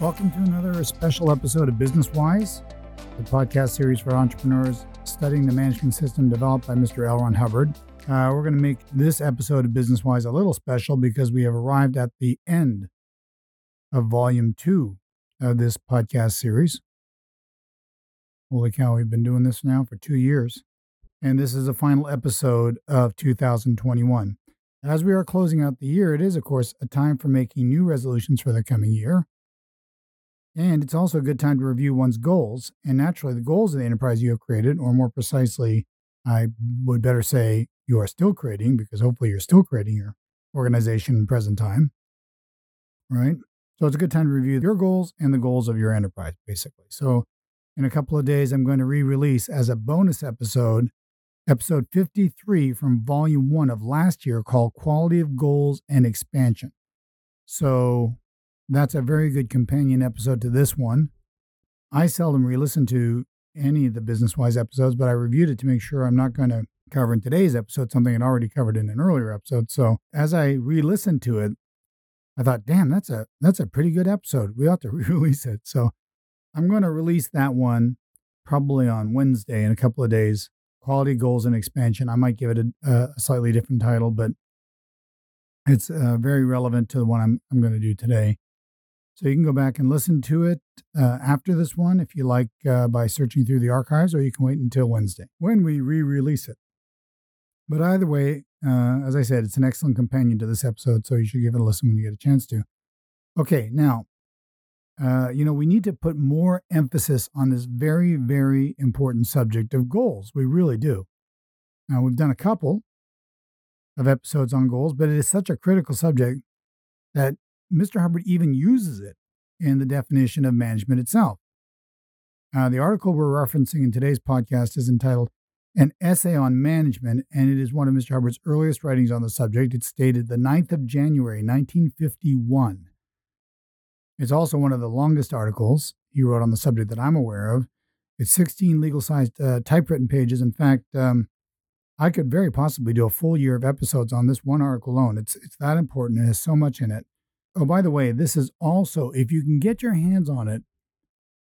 Welcome to another special episode of BusinessWise, the podcast series for entrepreneurs studying the management system developed by Mr. L. Ron Hubbard. We're going to make this episode of BusinessWise a little special because we have arrived at the end of Volume 2 of this podcast series. Holy cow, we've been doing this now for 2 years. And this is the final episode of 2021. As we are closing out the year, it is, of course, a time for making new resolutions for the coming year. And it's also a good time to review one's goals. And naturally, the goals of the enterprise you have created, or more precisely, I would better say you are still creating, because hopefully you're still creating your organization in present time, right? So it's a good time to review your goals and the goals of your enterprise, basically. So in a couple of days, I'm going to re-release as a bonus episode, episode 53 from volume 1 of last year called Quality of Goals and Expansion. So that's a very good companion episode to this one. I seldom re-listen to any of the BusinessWise episodes, but I reviewed it to make sure I'm not going to cover in today's episode something I'd already covered in an earlier episode. So as I re-listened to it, I thought, damn, that's a pretty good episode. We ought to re-release it. So I'm going to release that one probably on Wednesday in a couple of days. Quality Goals and Expansion. I might give it a slightly different title, but it's very relevant to the one I'm going to do today. So you can go back and listen to it after this one, if you like, by searching through the archives, or you can wait until Wednesday when we re-release it. But either way, as I said, it's an excellent companion to this episode, so you should give it a listen when you get a chance to. Okay, now, we need to put more emphasis on this very, very important subject of goals. We really do. Now, we've done a couple of episodes on goals, but it is such a critical subject that Mr. Hubbard even uses it in the definition of management itself. The article we're referencing in today's podcast is entitled An Essay on Management, and it is one of Mr. Hubbard's earliest writings on the subject. It's dated the 9th of January, 1951. It's also one of the longest articles he wrote on the subject that I'm aware of. It's 16 legal-sized typewritten pages. In fact, I could very possibly do a full year of episodes on this one article alone. It's that important. It has so much in it. Oh, by the way, this is also, if you can get your hands on it,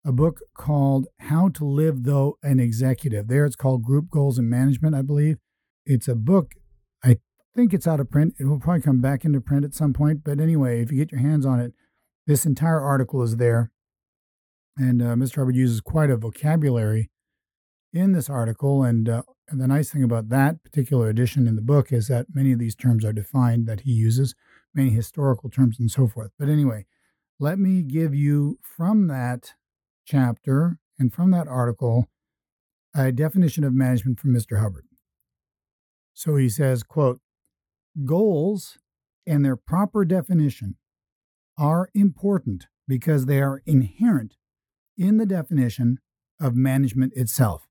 a book called How to Live Though an Executive. There it's called Group Goals and Management, I believe. It's a book. I think it's out of print. It will probably come back into print at some point. But anyway, if you get your hands on it, this entire article is there. And Mr. Hubbard uses quite a vocabulary in this article. And the nice thing about that particular edition in the book is that many of these terms are defined that he uses, many historical terms and so forth. But anyway, let me give you from that chapter and from that article a definition of management from Mr. Hubbard. So he says, quote, "Goals and their proper definition are important because they are inherent in the definition of management itself.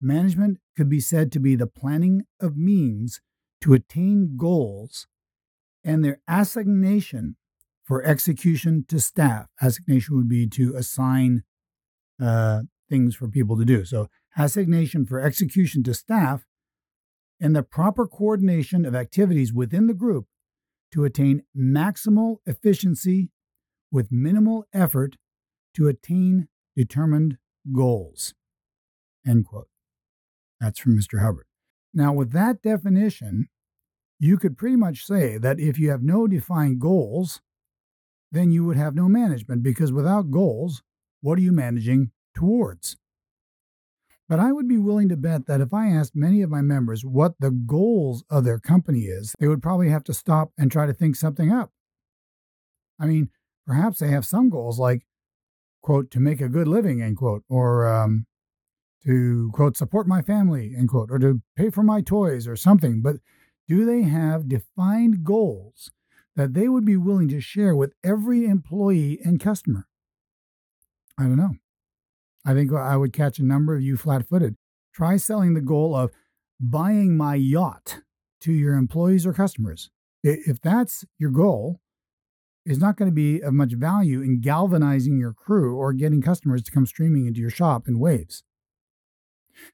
Management could be said to be the planning of means to attain goals and their assignation for execution to staff." Assignation would be to assign things for people to do. So assignation for execution to staff and the proper coordination of activities within the group to attain maximal efficiency with minimal effort to attain determined goals. End quote. That's from Mr. Hubbard. Now, with that definition, you could pretty much say that if you have no defined goals, then you would have no management, because without goals, what are you managing towards? But I would be willing to bet that if I asked many of my members what the goals of their company is, they would probably have to stop and try to think something up. I mean, perhaps they have some goals like, quote, to make a good living, end quote, or to, quote, support my family, end quote, or to pay for my toys or something. But do they have defined goals that they would be willing to share with every employee and customer? I don't know. I think I would catch a number of you flat-footed. Try selling the goal of buying my yacht to your employees or customers. If that's your goal, it's not going to be of much value in galvanizing your crew or getting customers to come streaming into your shop in waves.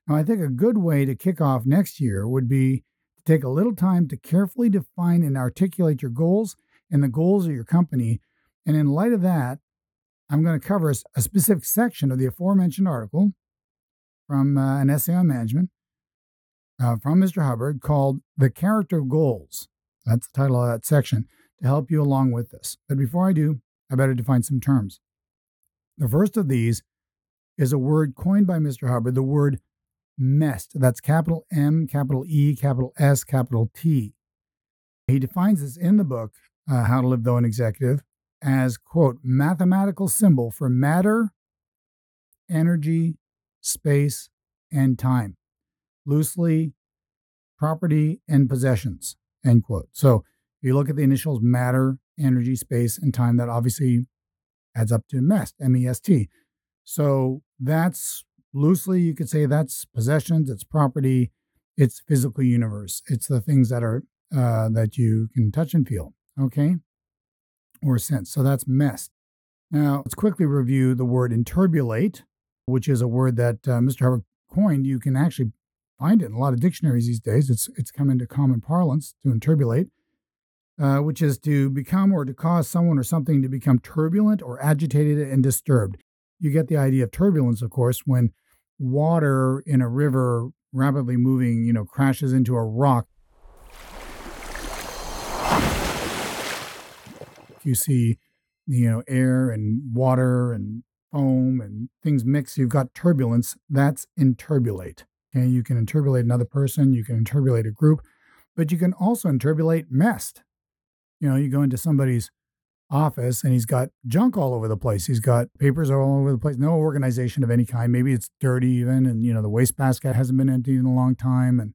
Now, I think a good way to kick off next year would be to take a little time to carefully define and articulate your goals and the goals of your company. And in light of that, I'm going to cover a specific section of the aforementioned article from An Essay on Management from Mr. Hubbard called The Character of Goals. That's the title of that section, to help you along with this. But before I do, I better define some terms. The first of these is a word coined by Mr. Hubbard, the word MEST. That's capital M, capital E, capital S, capital T. He defines this in the book, How to Live Though an Executive, as, quote, mathematical symbol for matter, energy, space, and time. Loosely, property and possessions, end quote. So if you look at the initials matter, energy, space, and time, that obviously adds up to MEST, M-E-S-T. So that's loosely, you could say that's possessions, it's property, it's physical universe. It's the things that are that you can touch and feel, okay, or sense. So that's MEST. Now, let's quickly review the word enturbulate, which is a word that Mr. Hubbard coined. You can actually find it in a lot of dictionaries these days. It's come into common parlance, to enturbulate, which is to become or to cause someone or something to become turbulent or agitated and disturbed. You get the idea of turbulence, of course, when water in a river rapidly moving, crashes into a rock. You see, air and water and foam and things mixed. You've got turbulence. That's enturbulate. Okay, you can enturbulate another person. You can enturbulate a group, but you can also enturbulate MEST. You go into somebody's office and he's got junk all over the place. He's got papers all over the place. No organization of any kind. Maybe it's dirty even. And, the wastebasket hasn't been emptied in a long time. And,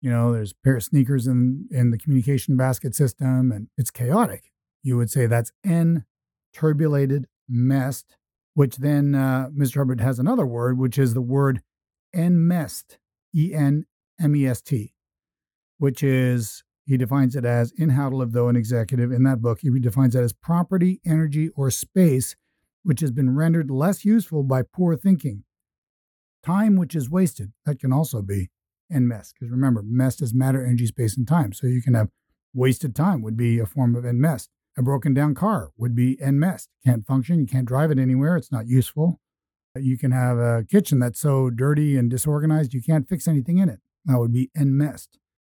there's a pair of sneakers in the communication basket system, and it's chaotic. You would say that's enturbulated MEST, which then Mr. Hubbard has another word, which is the word enMEST, E-N-M-E-S-T, which is, he defines it as, in How to Live Though an Executive, in that book, he defines it as property, energy, or space, which has been rendered less useful by poor thinking. Time, which is wasted, that can also be enMEST, because remember, MEST is matter, energy, space, and time. So you can have wasted time would be a form of enMEST. A broken down car would be enMEST. Can't function. You can't drive it anywhere. It's not useful. You can have a kitchen that's so dirty and disorganized, you can't fix anything in it. That would be enMEST.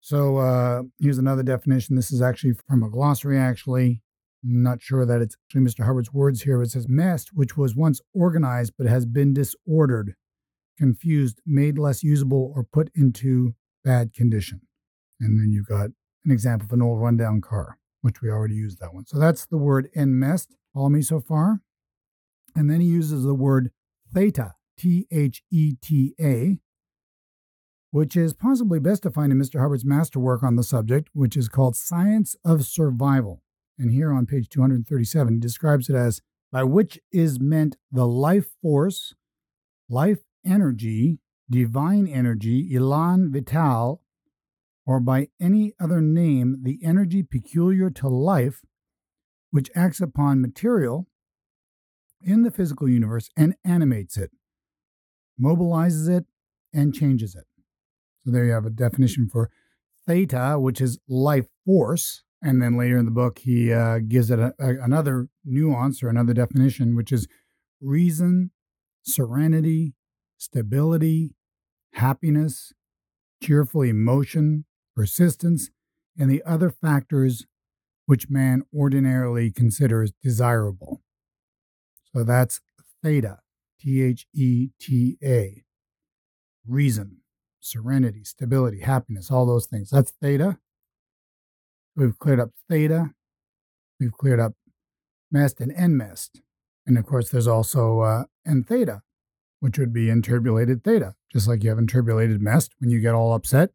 So here's another definition. This is actually from a glossary, actually. I'm not sure that it's actually Mr. Hubbard's words here. It says MEST, which was once organized but has been disordered, confused, made less usable, or put into bad condition. And then you've got an example of an old rundown car, which we already used that one. So that's the word enMEST. Follow me so far? And then he uses the word theta, T-H-E-T-A, which is possibly best defined in Mr. Hubbard's masterwork on the subject, which is called Science of Survival. And here on page 237, he describes it as, by which is meant the life force, life energy, divine energy, elan vital, or by any other name, the energy peculiar to life, which acts upon material in the physical universe and animates it, mobilizes it, and changes it. So there you have a definition for theta, which is life force. And then later in the book, he gives it another nuance or another definition, which is reason, serenity, stability, happiness, cheerful emotion, persistence, and the other factors which man ordinarily considers desirable. So that's theta, T-H-E-T-A, reason, serenity, stability, happiness, all those things. That's theta. We've cleared up theta. We've cleared up MEST and enMEST. And of course, there's also entheta, which would be enturbulated theta. Just like you have enturbulated MEST, when you get all upset,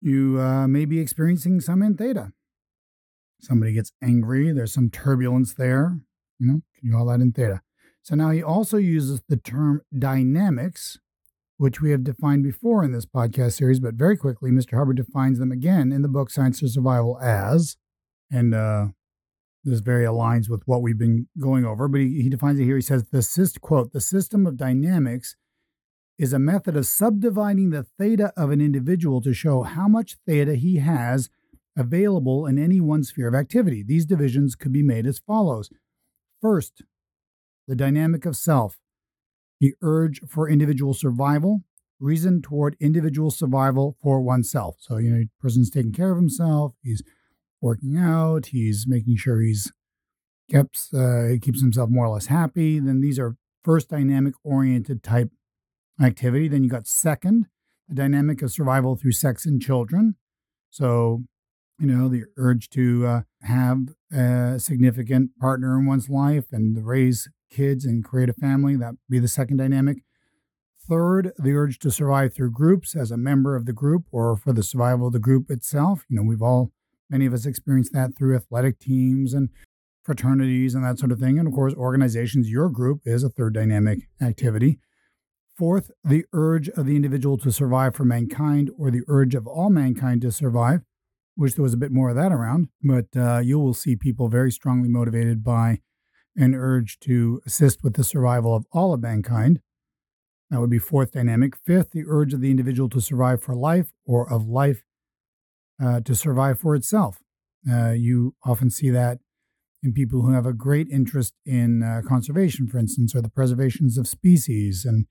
you may be experiencing some entheta. Somebody gets angry, there's some turbulence there, can you all that entheta. So now he also uses the term dynamics, which we have defined before in this podcast series, but very quickly, Mr. Hubbard defines them again in the book Science of Survival as, and this very aligns with what we've been going over, but he defines it here. He says, the system of dynamics is a method of subdividing the theta of an individual to show how much theta he has available in any one sphere of activity. These divisions could be made as follows. First, the dynamic of self, the urge for individual survival, reason toward individual survival for oneself. So, you know, a person's taking care of himself, he's working out, he's making sure he's keeps himself more or less happy. Then these are first dynamic-oriented type activity. Then you got second, the dynamic of survival through sex and children. So, you know, the urge to have a significant partner in one's life and raise kids and create a family. That would be the second dynamic. Third, the urge to survive through groups as a member of the group or for the survival of the group itself. You know, many of us experience that through athletic teams and fraternities and that sort of thing. And of course, organizations, your group is a third dynamic activity. Fourth, the urge of the individual to survive for mankind, or the urge of all mankind to survive. Wish there was a bit more of that around, but you will see people very strongly motivated by an urge to assist with the survival of all of mankind. That would be fourth dynamic. Fifth, the urge of the individual to survive for life, or of life to survive for itself. You often see that in people who have a great interest in conservation, for instance, or the preservations of species and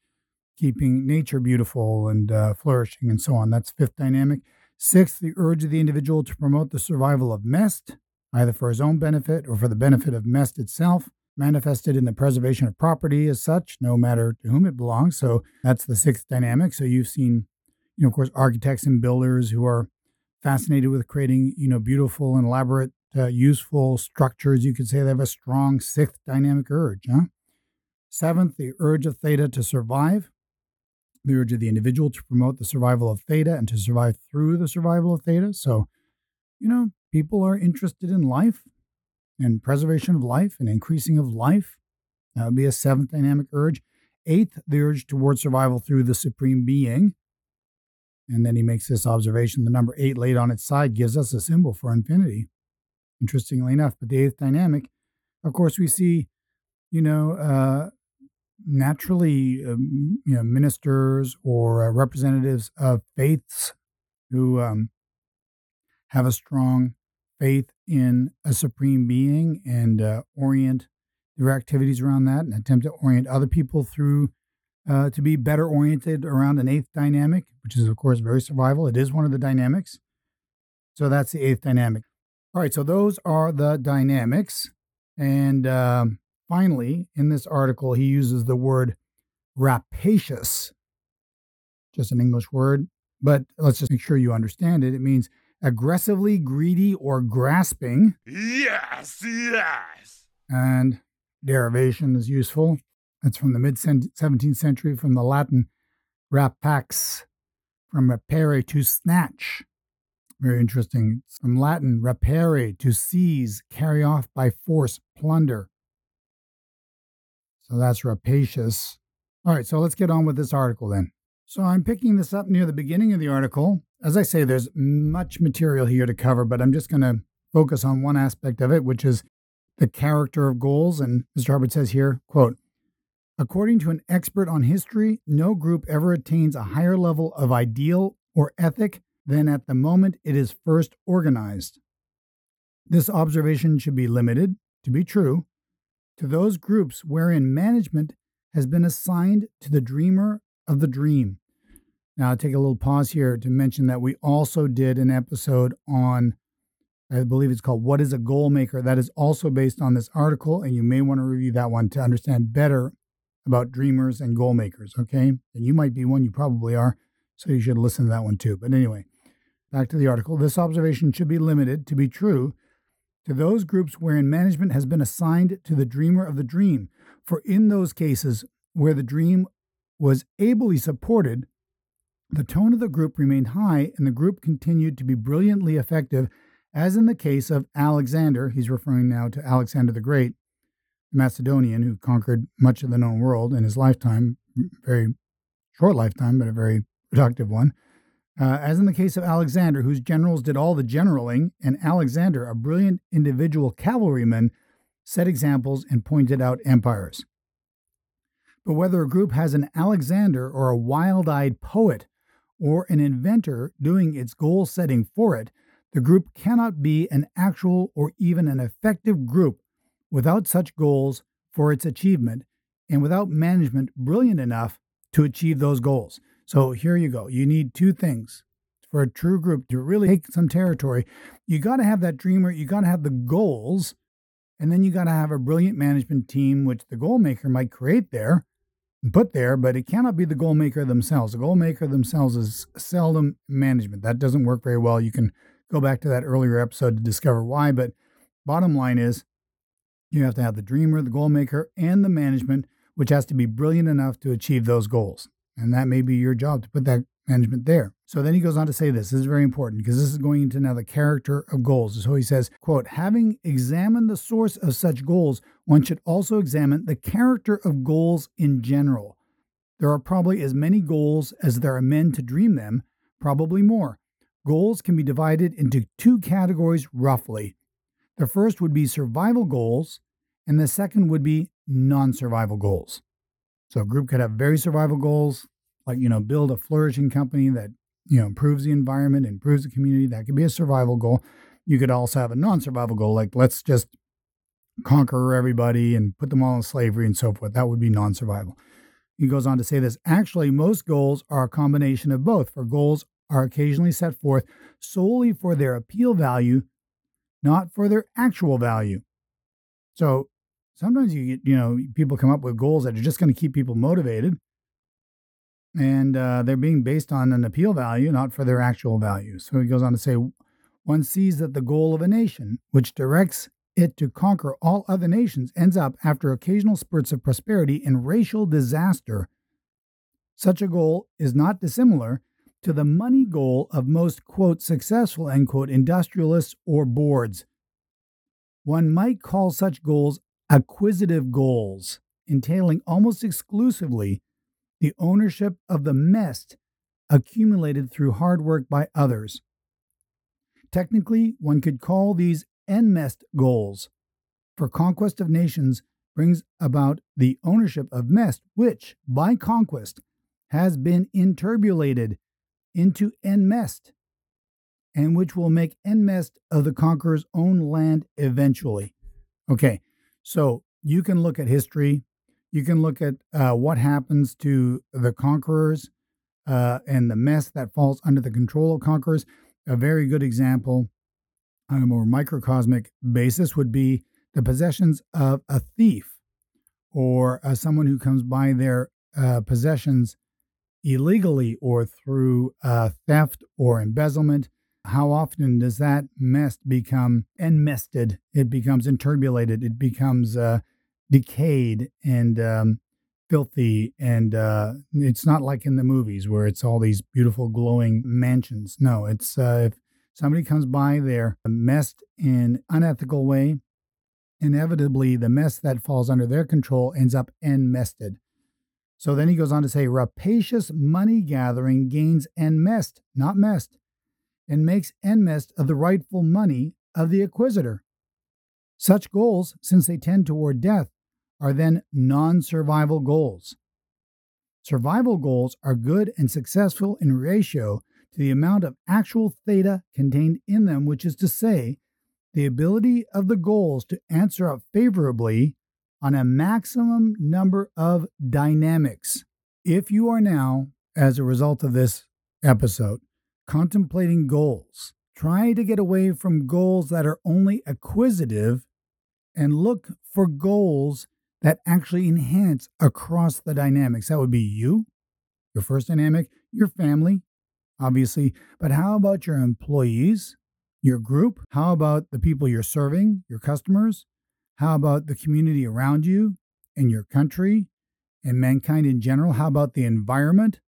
keeping nature beautiful and flourishing and so on. That's fifth dynamic. Sixth, the urge of the individual to promote the survival of MEST, either for his own benefit or for the benefit of MEST itself, manifested in the preservation of property as such, no matter to whom it belongs. So that's the sixth dynamic. So you've seen, you know, of course, architects and builders who are fascinated with creating, you know, beautiful and elaborate useful structures. You could say they have a strong sixth dynamic urge. Seventh, the urge of theta to survive, the urge of the individual to promote the survival of theta and to survive through the survival of theta. So, you know, people are interested in life and preservation of life and increasing of life. That would be a seventh dynamic urge. Eighth, the urge toward survival through the supreme being. And then he makes this observation: the number 8 laid on its side gives us a symbol for infinity. Interestingly enough, but the eighth dynamic, of course, we see, you know, naturally, you know, ministers or representatives of faiths who have a strong faith in a supreme being and orient their activities around that, and attempt to orient other people through to be better oriented around an eighth dynamic, which is, of course, very survival. It is one of the dynamics. So that's the eighth dynamic. All right, so those are the dynamics. And finally, in this article, he uses the word rapacious, just an English word, but let's just make sure you understand it. It means aggressively greedy or grasping. Yes, yes. And derivation is useful. That's from the mid-17th century, from the Latin rapax, from rapere, to snatch. Very interesting. It's from Latin, rapere, to seize, carry off by force, plunder. So that's rapacious. All right, so let's get on with this article then. So I'm picking this up near the beginning of the article. As I say, there's much material here to cover, but I'm just going to focus on one aspect of it, which is the character of goals. And Mr. Hubbard says here, quote, "According to an expert on history, no group ever attains a higher level of ideal or ethic than at the moment it is first organized. This observation should be limited, to be true, to those groups wherein management has been assigned to the dreamer of the dream." Now, I'll take a little pause here to mention that we also did an episode on, I believe it's called "What is a Goal Maker?" That is also based on this article, and you may want to review that one to understand better about dreamers and goal makers, okay? And you might be one, you probably are, so you should listen to that one too. But anyway, back to the article. "This observation should be limited, to be true, to those groups wherein management has been assigned to the dreamer of the dream. For in those cases where the dream was ably supported, the tone of the group remained high and the group continued to be brilliantly effective, as in the case of Alexander," he's referring now to Alexander the Great, the Macedonian who conquered much of the known world in his lifetime, very short lifetime, but a very productive one. "As in the case of Alexander, whose generals did all the generaling, and Alexander, a brilliant individual cavalryman, set examples and pointed out empires. But whether a group has an Alexander or a wild-eyed poet or an inventor doing its goal-setting for it, the group cannot be an actual or even an effective group without such goals for its achievement and without management brilliant enough to achieve those goals. So here you go. You need two things. For a true group to really take some territory, you got to have that dreamer, you got to have the goals, and then you got to have a brilliant management team, which the goal maker might create there and put there, but it cannot be the goal maker themselves. The goal maker themselves is seldom management. That doesn't work very well. You can go back to that earlier episode to discover why, but bottom line is you have to have the dreamer, the goal maker, and the management, which has to be brilliant enough to achieve those goals. And that may be your job to put that management there. So then he goes on to say this is very important because this is going into now the character of goals. So he says, quote, having examined the source of such goals, one should also examine the character of goals in general. There are probably as many goals as there are men to dream them, probably more. Goals can be divided into two categories roughly. The first would be survival goals, and the second would be non-survival goals. So a group could have very survival goals, like, build a flourishing company that, improves the environment, improves the community. That could be a survival goal. You could also have a non-survival goal, like let's just conquer everybody and put them all in slavery and so forth. That would be non-survival. He goes on to say this. Actually, most goals are a combination of both, for goals are occasionally set forth solely for their appeal value, not for their actual value. So sometimes you get, people come up with goals that are just going to keep people motivated. And they're being based on an appeal value, not for their actual value. So he goes on to say, one sees that the goal of a nation, which directs it to conquer all other nations, ends up, after occasional spurts of prosperity, in racial disaster. Such a goal is not dissimilar to the money goal of most, quote, successful, end quote, industrialists or boards. One might call such goals acquisitive goals, entailing almost exclusively the ownership of the MEST accumulated through hard work by others. Technically, one could call these enMEST goals, for conquest of nations brings about the ownership of MEST, which, by conquest, has been enturbulated into enMEST, and which will make enMEST of the conqueror's own land eventually. Okay, so you can look at history. You can look at what happens to the conquerors and the mess that falls under the control of conquerors. A very good example on a more microcosmic basis would be the possessions of a thief or someone who comes by their possessions illegally or through theft or embezzlement. How often does that mess become enmested? It becomes enturbulated. It becomes decayed and filthy, and it's not like in the movies where it's all these beautiful glowing mansions. No, it's if somebody comes by their messed in unethical way, inevitably the mess that falls under their control ends up enmested. So then he goes on to say, rapacious money gathering gains enmest, not messed, and makes enmest of the rightful money of the acquisitor. Such goals, since they tend toward death, are then non-survival goals. Survival goals are good and successful in ratio to the amount of actual theta contained in them, which is to say, the ability of the goals to answer up favorably on a maximum number of dynamics. If you are now, as a result of this episode, contemplating goals, try to get away from goals that are only acquisitive and look for goals that actually enhance across the dynamics. That would be you, your first dynamic, your family, obviously, but how about your employees, your group? How about the people you're serving, your customers? How about the community around you and your country and mankind in general? How about the environment?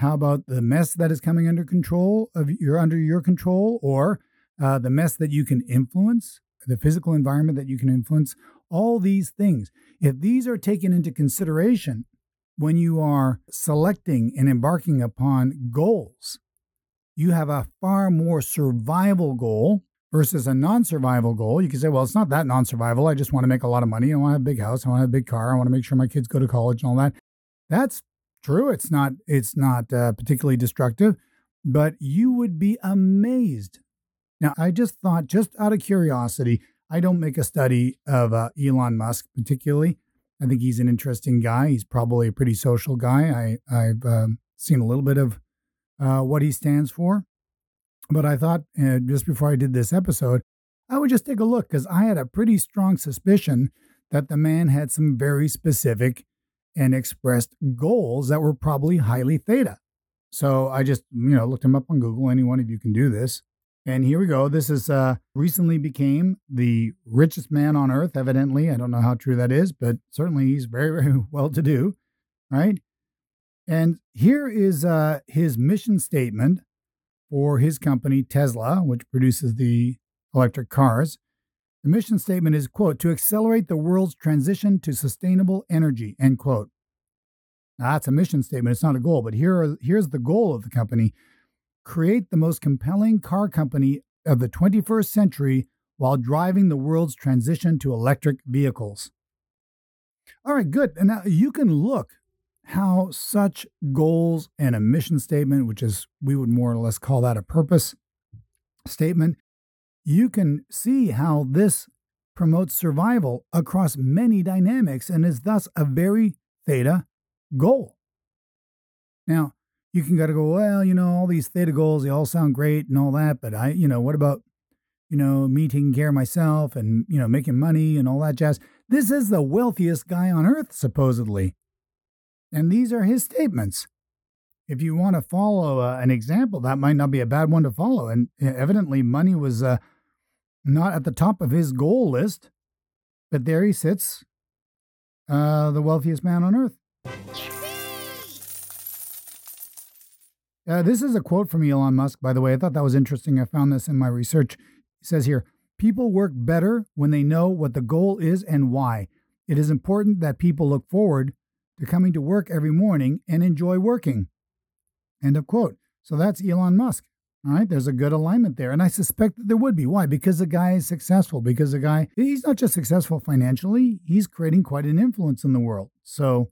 How about the mess that is coming under control of your control, or the mess that you can influence, the physical environment that you can influence? All these things, if these are taken into consideration when you are selecting and embarking upon goals, you have a far more survival goal versus a non-survival goal. You can say, well, it's not that non-survival. I just want to make a lot of money. I want to have a big house. I want to have a big car. I want to make sure my kids go to college and all that. That's true. It's not particularly destructive, but you would be amazed. Now, I just thought, just out of curiosity, I don't make a study of Elon Musk particularly. I think he's an interesting guy. He's probably a pretty social guy. I've seen a little bit of what he stands for. But I thought just before I did this episode, I would just take a look because I had a pretty strong suspicion that the man had some very specific and expressed goals that were probably highly theta. So I just, looked him up on Google. Any one of you can do this. And here we go. This is recently became the richest man on earth, evidently. I don't know how true that is, but certainly he's very, very well-to-do, right? And here is his mission statement for his company, Tesla, which produces the electric cars. The mission statement is, quote, to accelerate the world's transition to sustainable energy, end quote. Now, that's a mission statement. It's not a goal, but here's the goal of the company. Create the most compelling car company of the 21st century while driving the world's transition to electric vehicles. All right, good. And now you can look how such goals and a mission statement, which is we would more or less call that a purpose statement, you can see how this promotes survival across many dynamics and is thus a very theta goal. Now, you can gotta go, well, all these theta goals, they all sound great and all that, but I, what about, me taking care of myself and, making money and all that jazz? This is the wealthiest guy on earth, supposedly. And these are his statements. If you want to follow an example, that might not be a bad one to follow. And evidently money was not at the top of his goal list, but there he sits, the wealthiest man on earth. This is a quote from Elon Musk, by the way. I thought that was interesting. I found this in my research. It says here, people work better when they know what the goal is and why. It is important that people look forward to coming to work every morning and enjoy working. End of quote. So that's Elon Musk. All right, there's a good alignment there. And I suspect that there would be. Why? Because the guy is successful. Because the guy, he's not just successful financially, he's creating quite an influence in the world. So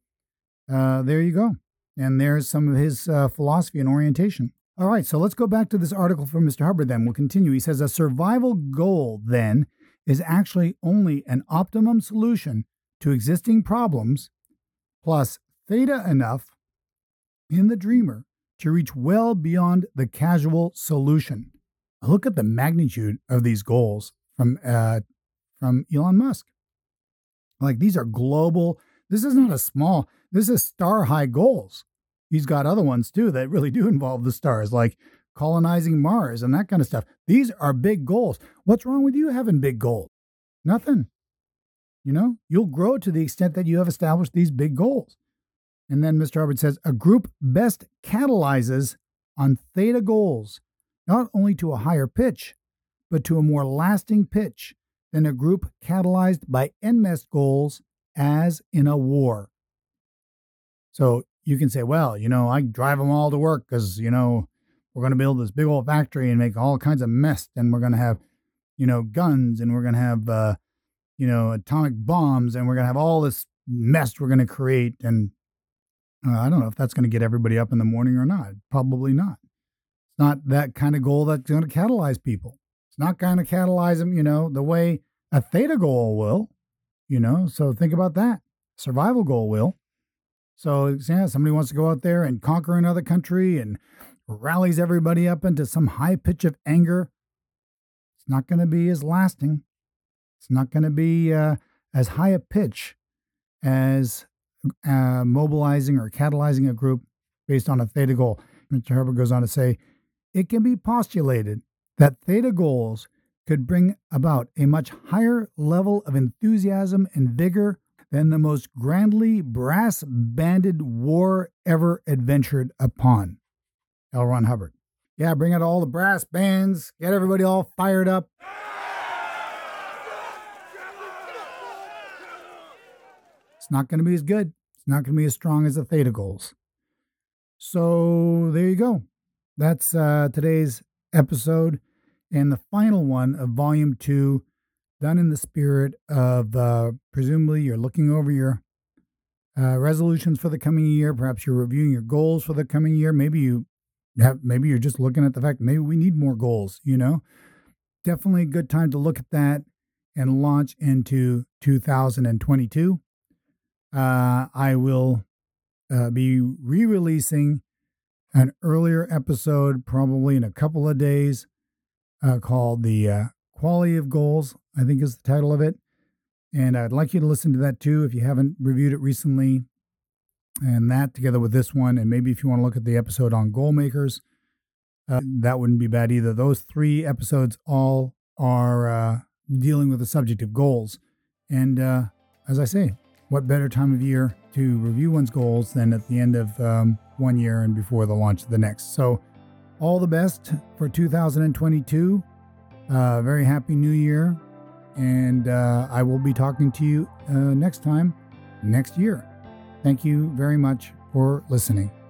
there you go. And there's some of his philosophy and orientation. All right, so let's go back to this article from Mr. Hubbard then. We'll continue. He says, a survival goal then is actually only an optimum solution to existing problems plus theta enough in the dreamer to reach well beyond the casual solution. Look at the magnitude of these goals from Elon Musk. Like these are global. This is not a small, this is star high goals. He's got other ones too that really do involve the stars, like colonizing Mars and that kind of stuff. These are big goals. What's wrong with you having big goals? Nothing. You'll grow to the extent that you have established these big goals. And then Mr. Hubbard says, a group best catalyzes on theta goals, not only to a higher pitch, but to a more lasting pitch than a group catalyzed by enMEST goals as in a war. So you can say, well, I drive them all to work because, we're going to build this big old factory and make all kinds of mess. And we're going to have, guns and we're going to have, atomic bombs and we're going to have all this mess we're going to create. And I don't know if that's going to get everybody up in the morning or not. Probably not. It's not that kind of goal that's going to catalyze people. It's not going to catalyze them, the way a theta goal will, So think about that. Survival goal will. So yeah, somebody wants to go out there and conquer another country and rallies everybody up into some high pitch of anger. It's not going to be as lasting. It's not going to be as high a pitch as mobilizing or catalyzing a group based on a theta goal. Mr. Herbert goes on to say, it can be postulated that theta goals could bring about a much higher level of enthusiasm and vigor than the most grandly brass-banded war ever adventured upon. L. Ron Hubbard. Yeah, bring out all the brass bands, get everybody all fired up. It's not going to be as good. It's not going to be as strong as the theta goals. So there you go. That's today's episode and the final one of Volume 2, done in the spirit of presumably you're looking over your resolutions for the coming year. Perhaps you're reviewing your goals for the coming year. Maybe you're just looking at the fact maybe we need more goals. Definitely a good time to look at that and launch into 2022. I will be re-releasing an earlier episode probably in a couple of days called The Quality of Goals, I think is the title of it. And I'd like you to listen to that too if you haven't reviewed it recently. And that together with this one, and maybe if you want to look at the episode on goal makers, that wouldn't be bad either. Those three episodes all are dealing with the subject of goals. And as I say, what better time of year to review one's goals than at the end of one year and before the launch of the next. So all the best for 2022. Very happy new year. And I will be talking to you next time, next year. Thank you very much for listening.